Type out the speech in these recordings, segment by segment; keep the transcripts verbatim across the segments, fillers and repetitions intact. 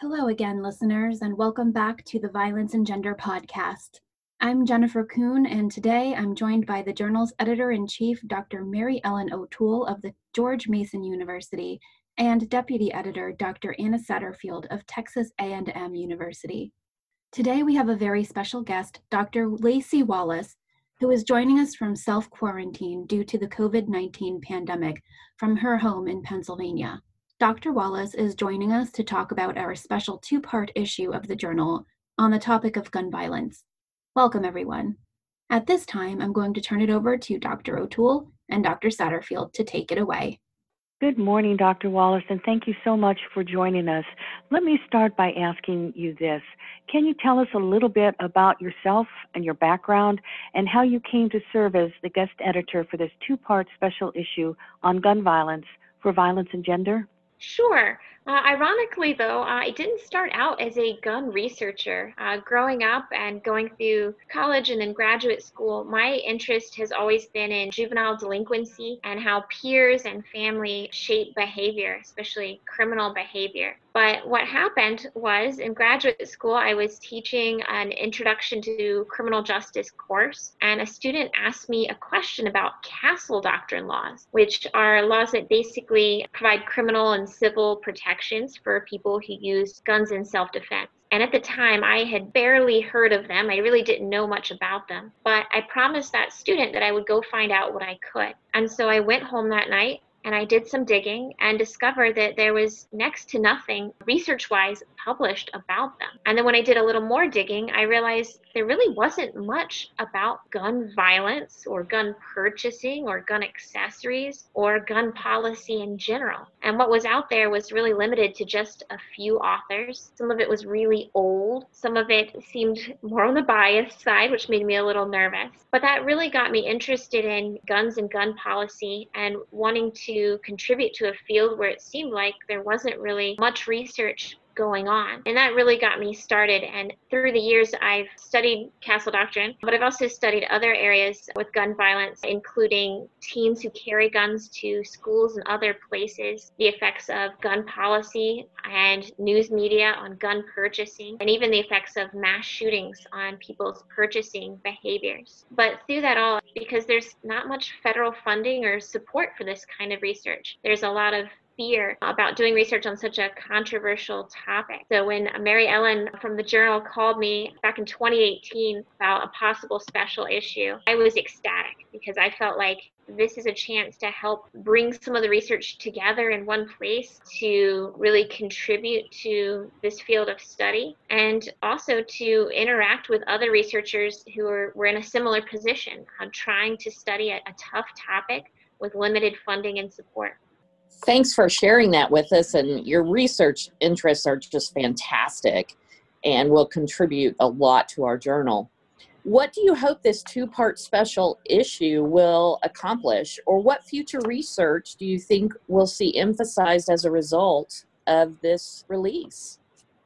Hello again, listeners, and welcome back to the Violence and Gender podcast. I'm Jennifer Kuhn, and today I'm joined by the journal's editor-in-chief, Doctor Mary Ellen O'Toole of the George Mason University, and deputy editor, Doctor Anna Satterfield of Texas A and M University. Today we have a very special guest, Doctor Lacey Wallace, who is joining us from self-quarantine due to the COVID nineteen pandemic from her home in Pennsylvania. Doctor Wallace is joining us to talk about our special two-part issue of the journal on the topic of gun violence. Welcome, everyone. At this time, I'm going to turn it over to Doctor O'Toole and Doctor Satterfield to take it away. Good morning, Doctor Wallace, and thank you so much for joining us. Let me start by asking you this. Can you tell us a little bit about yourself and your background and how you came to serve as the guest editor for this two-part special issue on gun violence for Violence and Gender? Sure. Uh, ironically, though, I didn't start out as a gun researcher. Uh, growing up and going through college and then graduate school, my interest has always been in juvenile delinquency and how peers and family shape behavior, especially criminal behavior. But what happened was, in graduate school, I was teaching an introduction to criminal justice course, and a student asked me a question about Castle Doctrine laws, which are laws that basically provide criminal and civil protections for people who use guns in self-defense. And at the time, I had barely heard of them. I really didn't know much about them. But I promised that student that I would go find out what I could. And so I went home that night, and I did some digging and discovered that there was next to nothing research-wise published about them. And then when I did a little more digging, I realized there really wasn't much about gun violence or gun purchasing or gun accessories or gun policy in general. And what was out there was really limited to just a few authors. Some of it was really old. Some of it seemed more on the biased side, which made me a little nervous. But that really got me interested in guns and gun policy and wanting to contribute to a field where it seemed like there wasn't really much research going on. And that really got me started. And through the years, I've studied Castle Doctrine, but I've also studied other areas with gun violence, including teens who carry guns to schools and other places, the effects of gun policy and news media on gun purchasing, and even the effects of mass shootings on people's purchasing behaviors. But through that all, because there's not much federal funding or support for this kind of research, there's a lot of fear about doing research on such a controversial topic. So when Mary Ellen from the journal called me back in twenty eighteen about a possible special issue, I was ecstatic because I felt like this is a chance to help bring some of the research together in one place to really contribute to this field of study and also to interact with other researchers who are, were in a similar position on trying to study a, a tough topic with limited funding and support. Thanks for sharing that with us, and your research interests are just fantastic and will contribute a lot to our journal. What do you hope this two-part special issue will accomplish, or what future research do you think we'll see emphasized as a result of this release?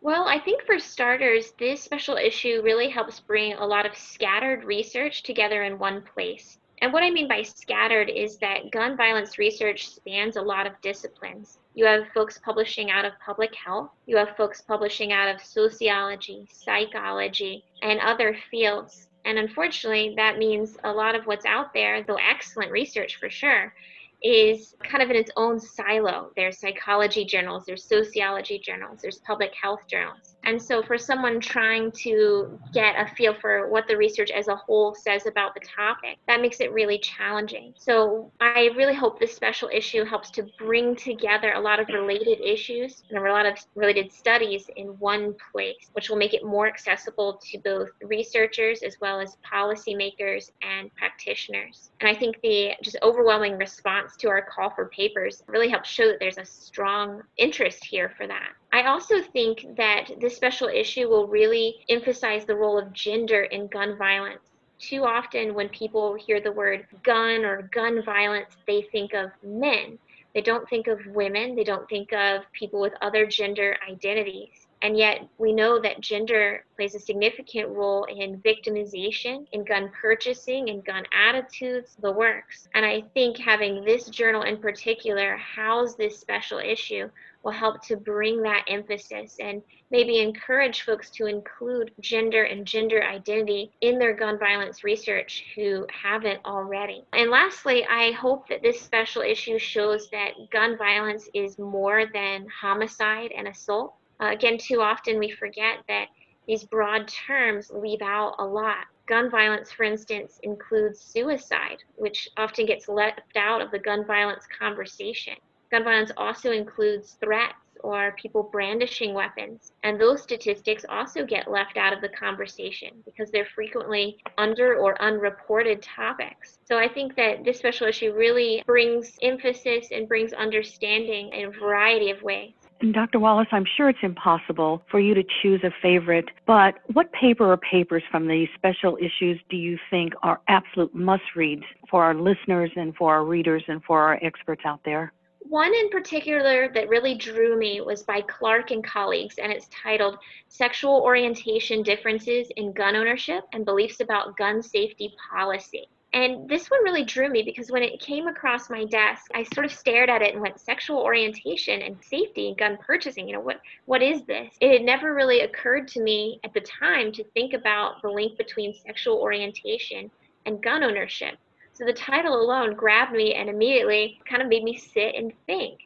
Well, I think for starters, this special issue really helps bring a lot of scattered research together in one place. And what I mean by scattered is that gun violence research spans a lot of disciplines. You have folks publishing out of public health, you have folks publishing out of sociology, psychology, and other fields. And unfortunately, that means a lot of what's out there, though excellent research for sure, is kind of in its own silo. There's psychology journals, there's sociology journals, there's public health journals. And so for someone trying to get a feel for what the research as a whole says about the topic, that makes it really challenging. So I really hope this special issue helps to bring together a lot of related issues and a lot of related studies in one place, which will make it more accessible to both researchers as well as policymakers and practitioners. And I think the just overwhelming response to our call for papers really helps show that there's a strong interest here for that. I also think that this special issue will really emphasize the role of gender in gun violence. Too often when people hear the word gun or gun violence, they think of men. They don't think of women. They don't think of people with other gender identities. And yet we know that gender plays a significant role in victimization, in gun purchasing, in gun attitudes, the works. And I think having this journal in particular house this special issue will help to bring that emphasis and maybe encourage folks to include gender and gender identity in their gun violence research who haven't already. And lastly, I hope that this special issue shows that gun violence is more than homicide and assault. Uh, again, too often we forget that these broad terms leave out a lot. Gun violence, for instance, includes suicide, which often gets left out of the gun violence conversation. Gun violence also includes threats or people brandishing weapons, and those statistics also get left out of the conversation because they're frequently under or unreported topics. So I think that this special issue really brings emphasis and brings understanding in a variety of ways. And Doctor Wallace, I'm sure it's impossible for you to choose a favorite, but what paper or papers from these special issues do you think are absolute must-reads for our listeners and for our readers and for our experts out there? One in particular that really drew me was by Clark and colleagues, and it's titled Sexual Orientation Differences in Gun Ownership and Beliefs About Gun Safety Policy. And this one really drew me because when it came across my desk, I sort of stared at it and went, sexual orientation and safety and gun purchasing, you know, what what is this? It had never really occurred to me at the time to think about the link between sexual orientation and gun ownership. So the title alone grabbed me and immediately kind of made me sit and think.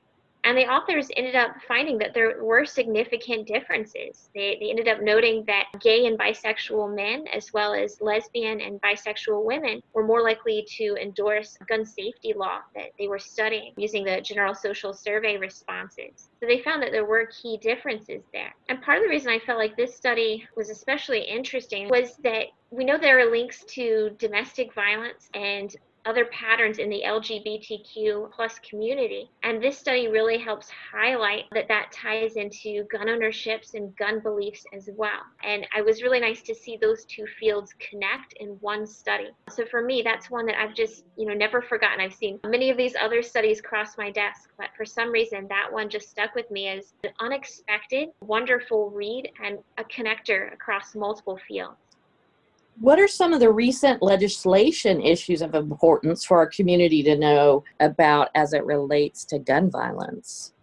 And the authors ended up finding that there were significant differences. They, they ended up noting that gay and bisexual men, as well as lesbian and bisexual women, were more likely to endorse gun safety law that they were studying using the General Social Survey responses. So they found that there were key differences there. And part of the reason I felt like this study was especially interesting was that we know there are links to domestic violence and other patterns in the L G B T Q plus community. And this study really helps highlight that that ties into gun ownerships and gun beliefs as well. And it was really nice to see those two fields connect in one study. So for me, that's one that I've just, you know, never forgotten. I've seen many of these other studies cross my desk, but for some reason, that one just stuck with me as an unexpected, wonderful read and a connector across multiple fields. What are some of the recent legislation issues of importance for our community to know about as it relates to gun violence?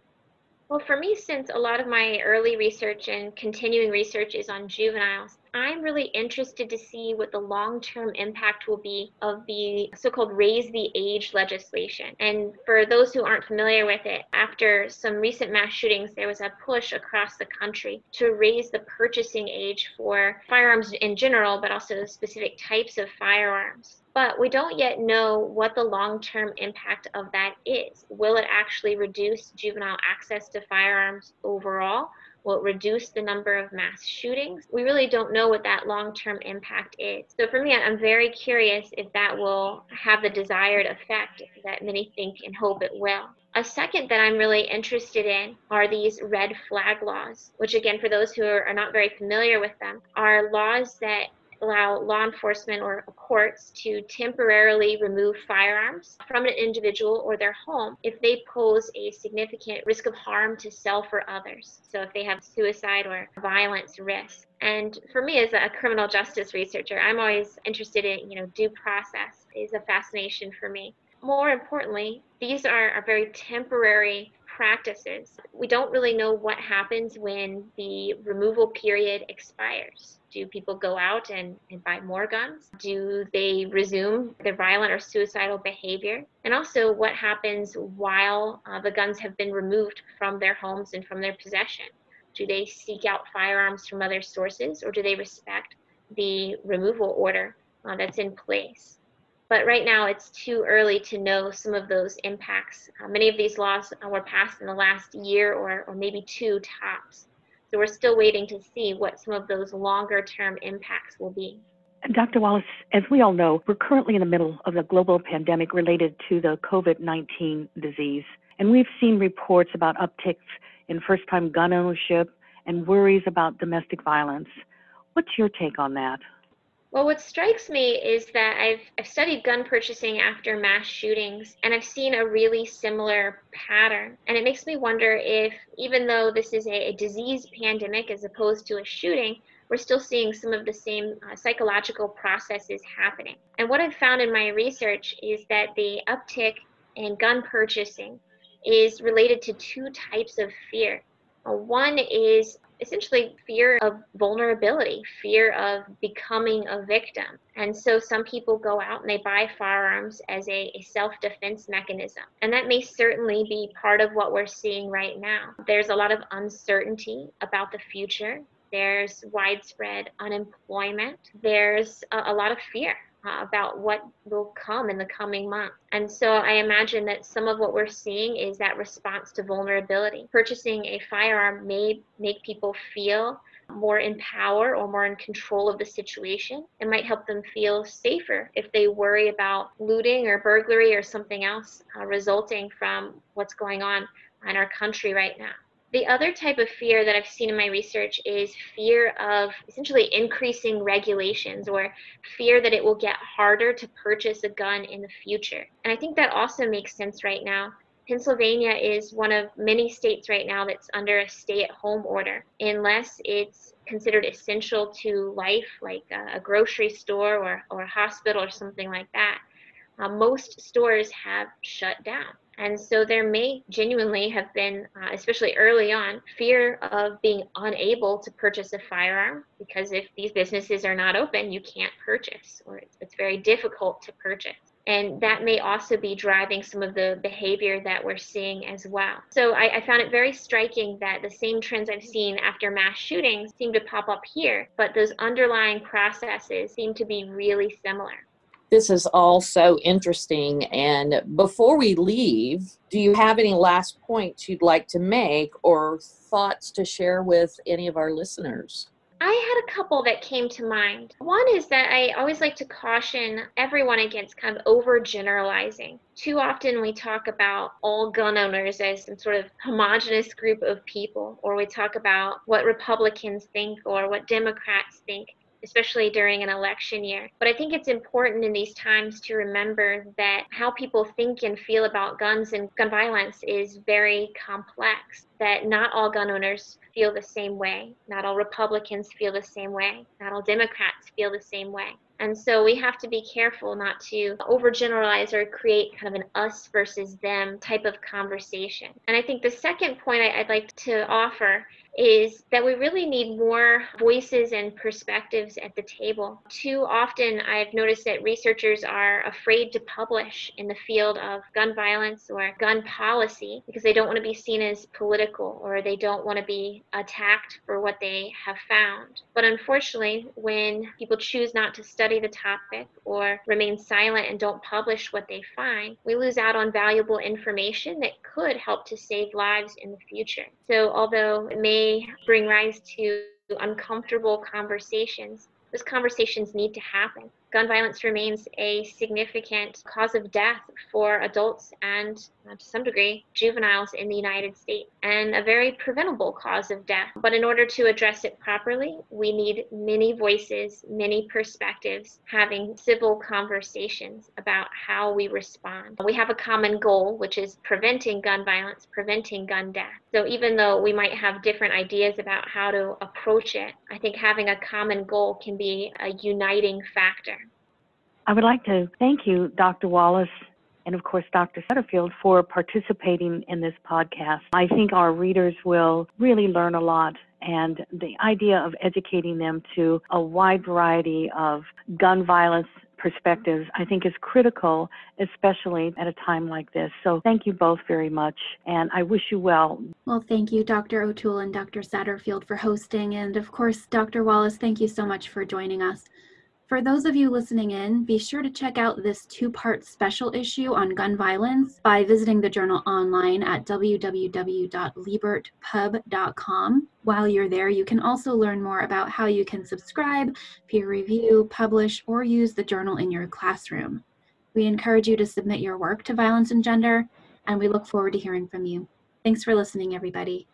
Well, for me, since a lot of my early research and continuing research is on juveniles, I'm really interested to see what the long-term impact will be of the so-called raise the age legislation. And for those who aren't familiar with it, after some recent mass shootings, there was a push across the country to raise the purchasing age for firearms in general, but also specific types of firearms. But we don't yet know what the long-term impact of that is. Will it actually reduce juvenile access to firearms overall? Will it reduce the number of mass shootings? We really don't know what that long-term impact is. So for me, I'm very curious if that will have the desired effect that many think and hope it will. A second that I'm really interested in are these red flag laws, which again, for those who are not very familiar with them, are laws that allow law enforcement or courts to temporarily remove firearms from an individual or their home if they pose a significant risk of harm to self or others. So if they have suicide or violence risk. And for me as a criminal justice researcher, I'm always interested in, you know, due process is a fascination for me. More importantly, these are, are very temporary practices. We don't really know what happens when the removal period expires. Do people go out and, and buy more guns? Do they resume their violent or suicidal behavior? And also what happens while uh, the guns have been removed from their homes and from their possession? Do they seek out firearms from other sources, or do they respect the removal order uh, that's in place? But right now, it's too early to know some of those impacts. Uh, many of these laws were passed in the last year or, or maybe two tops. So we're still waiting to see what some of those longer-term impacts will be. Doctor Wallace, as we all know, we're currently in the middle of a global pandemic related to the COVID nineteen disease. And we've seen reports about upticks in first-time gun ownership and worries about domestic violence. What's your take on that? Well, what strikes me is that I've, I've studied gun purchasing after mass shootings, and I've seen a really similar pattern. And it makes me wonder if, even though this is a, a disease pandemic as opposed to a shooting, we're still seeing some of the same uh, psychological processes happening. And what I've found in my research is that the uptick in gun purchasing is related to two types of fear. One is essentially fear of vulnerability, fear of becoming a victim. And so some people go out and they buy firearms as a, a self-defense mechanism. And that may certainly be part of what we're seeing right now. There's a lot of uncertainty about the future. There's widespread unemployment. There's a, a lot of fear uh, about what will come in the coming months. And so I imagine that some of what we're seeing is that response to vulnerability. Purchasing a firearm may make people feel more in power or more in control of the situation. It might help them feel safer if they worry about looting or burglary or something else uh, resulting from what's going on in our country right now. The other type of fear that I've seen in my research is fear of essentially increasing regulations, or fear that it will get harder to purchase a gun in the future. And I think that also makes sense right now. Pennsylvania is one of many states right now that's under a stay-at-home order. Unless it's considered essential to life, like a grocery store or, or a hospital or something like that, uh, most stores have shut down. And so there may genuinely have been, uh, especially early on, fear of being unable to purchase a firearm, because if these businesses are not open, you can't purchase, or it's, it's very difficult to purchase. And that may also be driving some of the behavior that we're seeing as well. So I, I found it very striking that the same trends I've seen after mass shootings seem to pop up here, but those underlying processes seem to be really similar. This is all so interesting. And before we leave, do you have any last points you'd like to make or thoughts to share with any of our listeners? I had a couple that came to mind. One is that I always like to caution everyone against kind of overgeneralizing. Too often we talk about all gun owners as some sort of homogenous group of people, or we talk about what Republicans think or what Democrats think, especially during an election year. But I think it's important in these times to remember that how people think and feel about guns and gun violence is very complex, that not all gun owners feel the same way, not all Republicans feel the same way, not all Democrats feel the same way. And so we have to be careful not to overgeneralize or create kind of an us versus them type of conversation. And I think the second point I'd like to offer is that we really need more voices and perspectives at the table. Too often, I've noticed that researchers are afraid to publish in the field of gun violence or gun policy because they don't want to be seen as political, or they don't want to be attacked for what they have found. But unfortunately, when people choose not to study the topic or remain silent and don't publish what they find, we lose out on valuable information that could help to save lives in the future. So although it may bring rise to uncomfortable conversations, those conversations need to happen. Gun violence remains a significant cause of death for adults and, to some degree, juveniles in the United States, and a very preventable cause of death. But in order to address it properly, we need many voices, many perspectives, having civil conversations about how we respond. We have a common goal, which is preventing gun violence, preventing gun death. So even though we might have different ideas about how to approach it, I think having a common goal can be a uniting factor. I would like to thank you, Doctor Wallace, and of course, Doctor Satterfield, for participating in this podcast. I think our readers will really learn a lot, and the idea of educating them to a wide variety of gun violence perspectives, I think, is critical, especially at a time like this. So thank you both very much, and I wish you well. Well, thank you, Doctor O'Toole and Doctor Satterfield, for hosting, and of course, Doctor Wallace, thank you so much for joining us. For those of you listening in, be sure to check out this two-part special issue on gun violence by visiting the journal online at w w w dot liebert pub dot com. While you're there, you can also learn more about how you can subscribe, peer review, publish, or use the journal in your classroom. We encourage you to submit your work to Violence and Gender, and we look forward to hearing from you. Thanks for listening, everybody.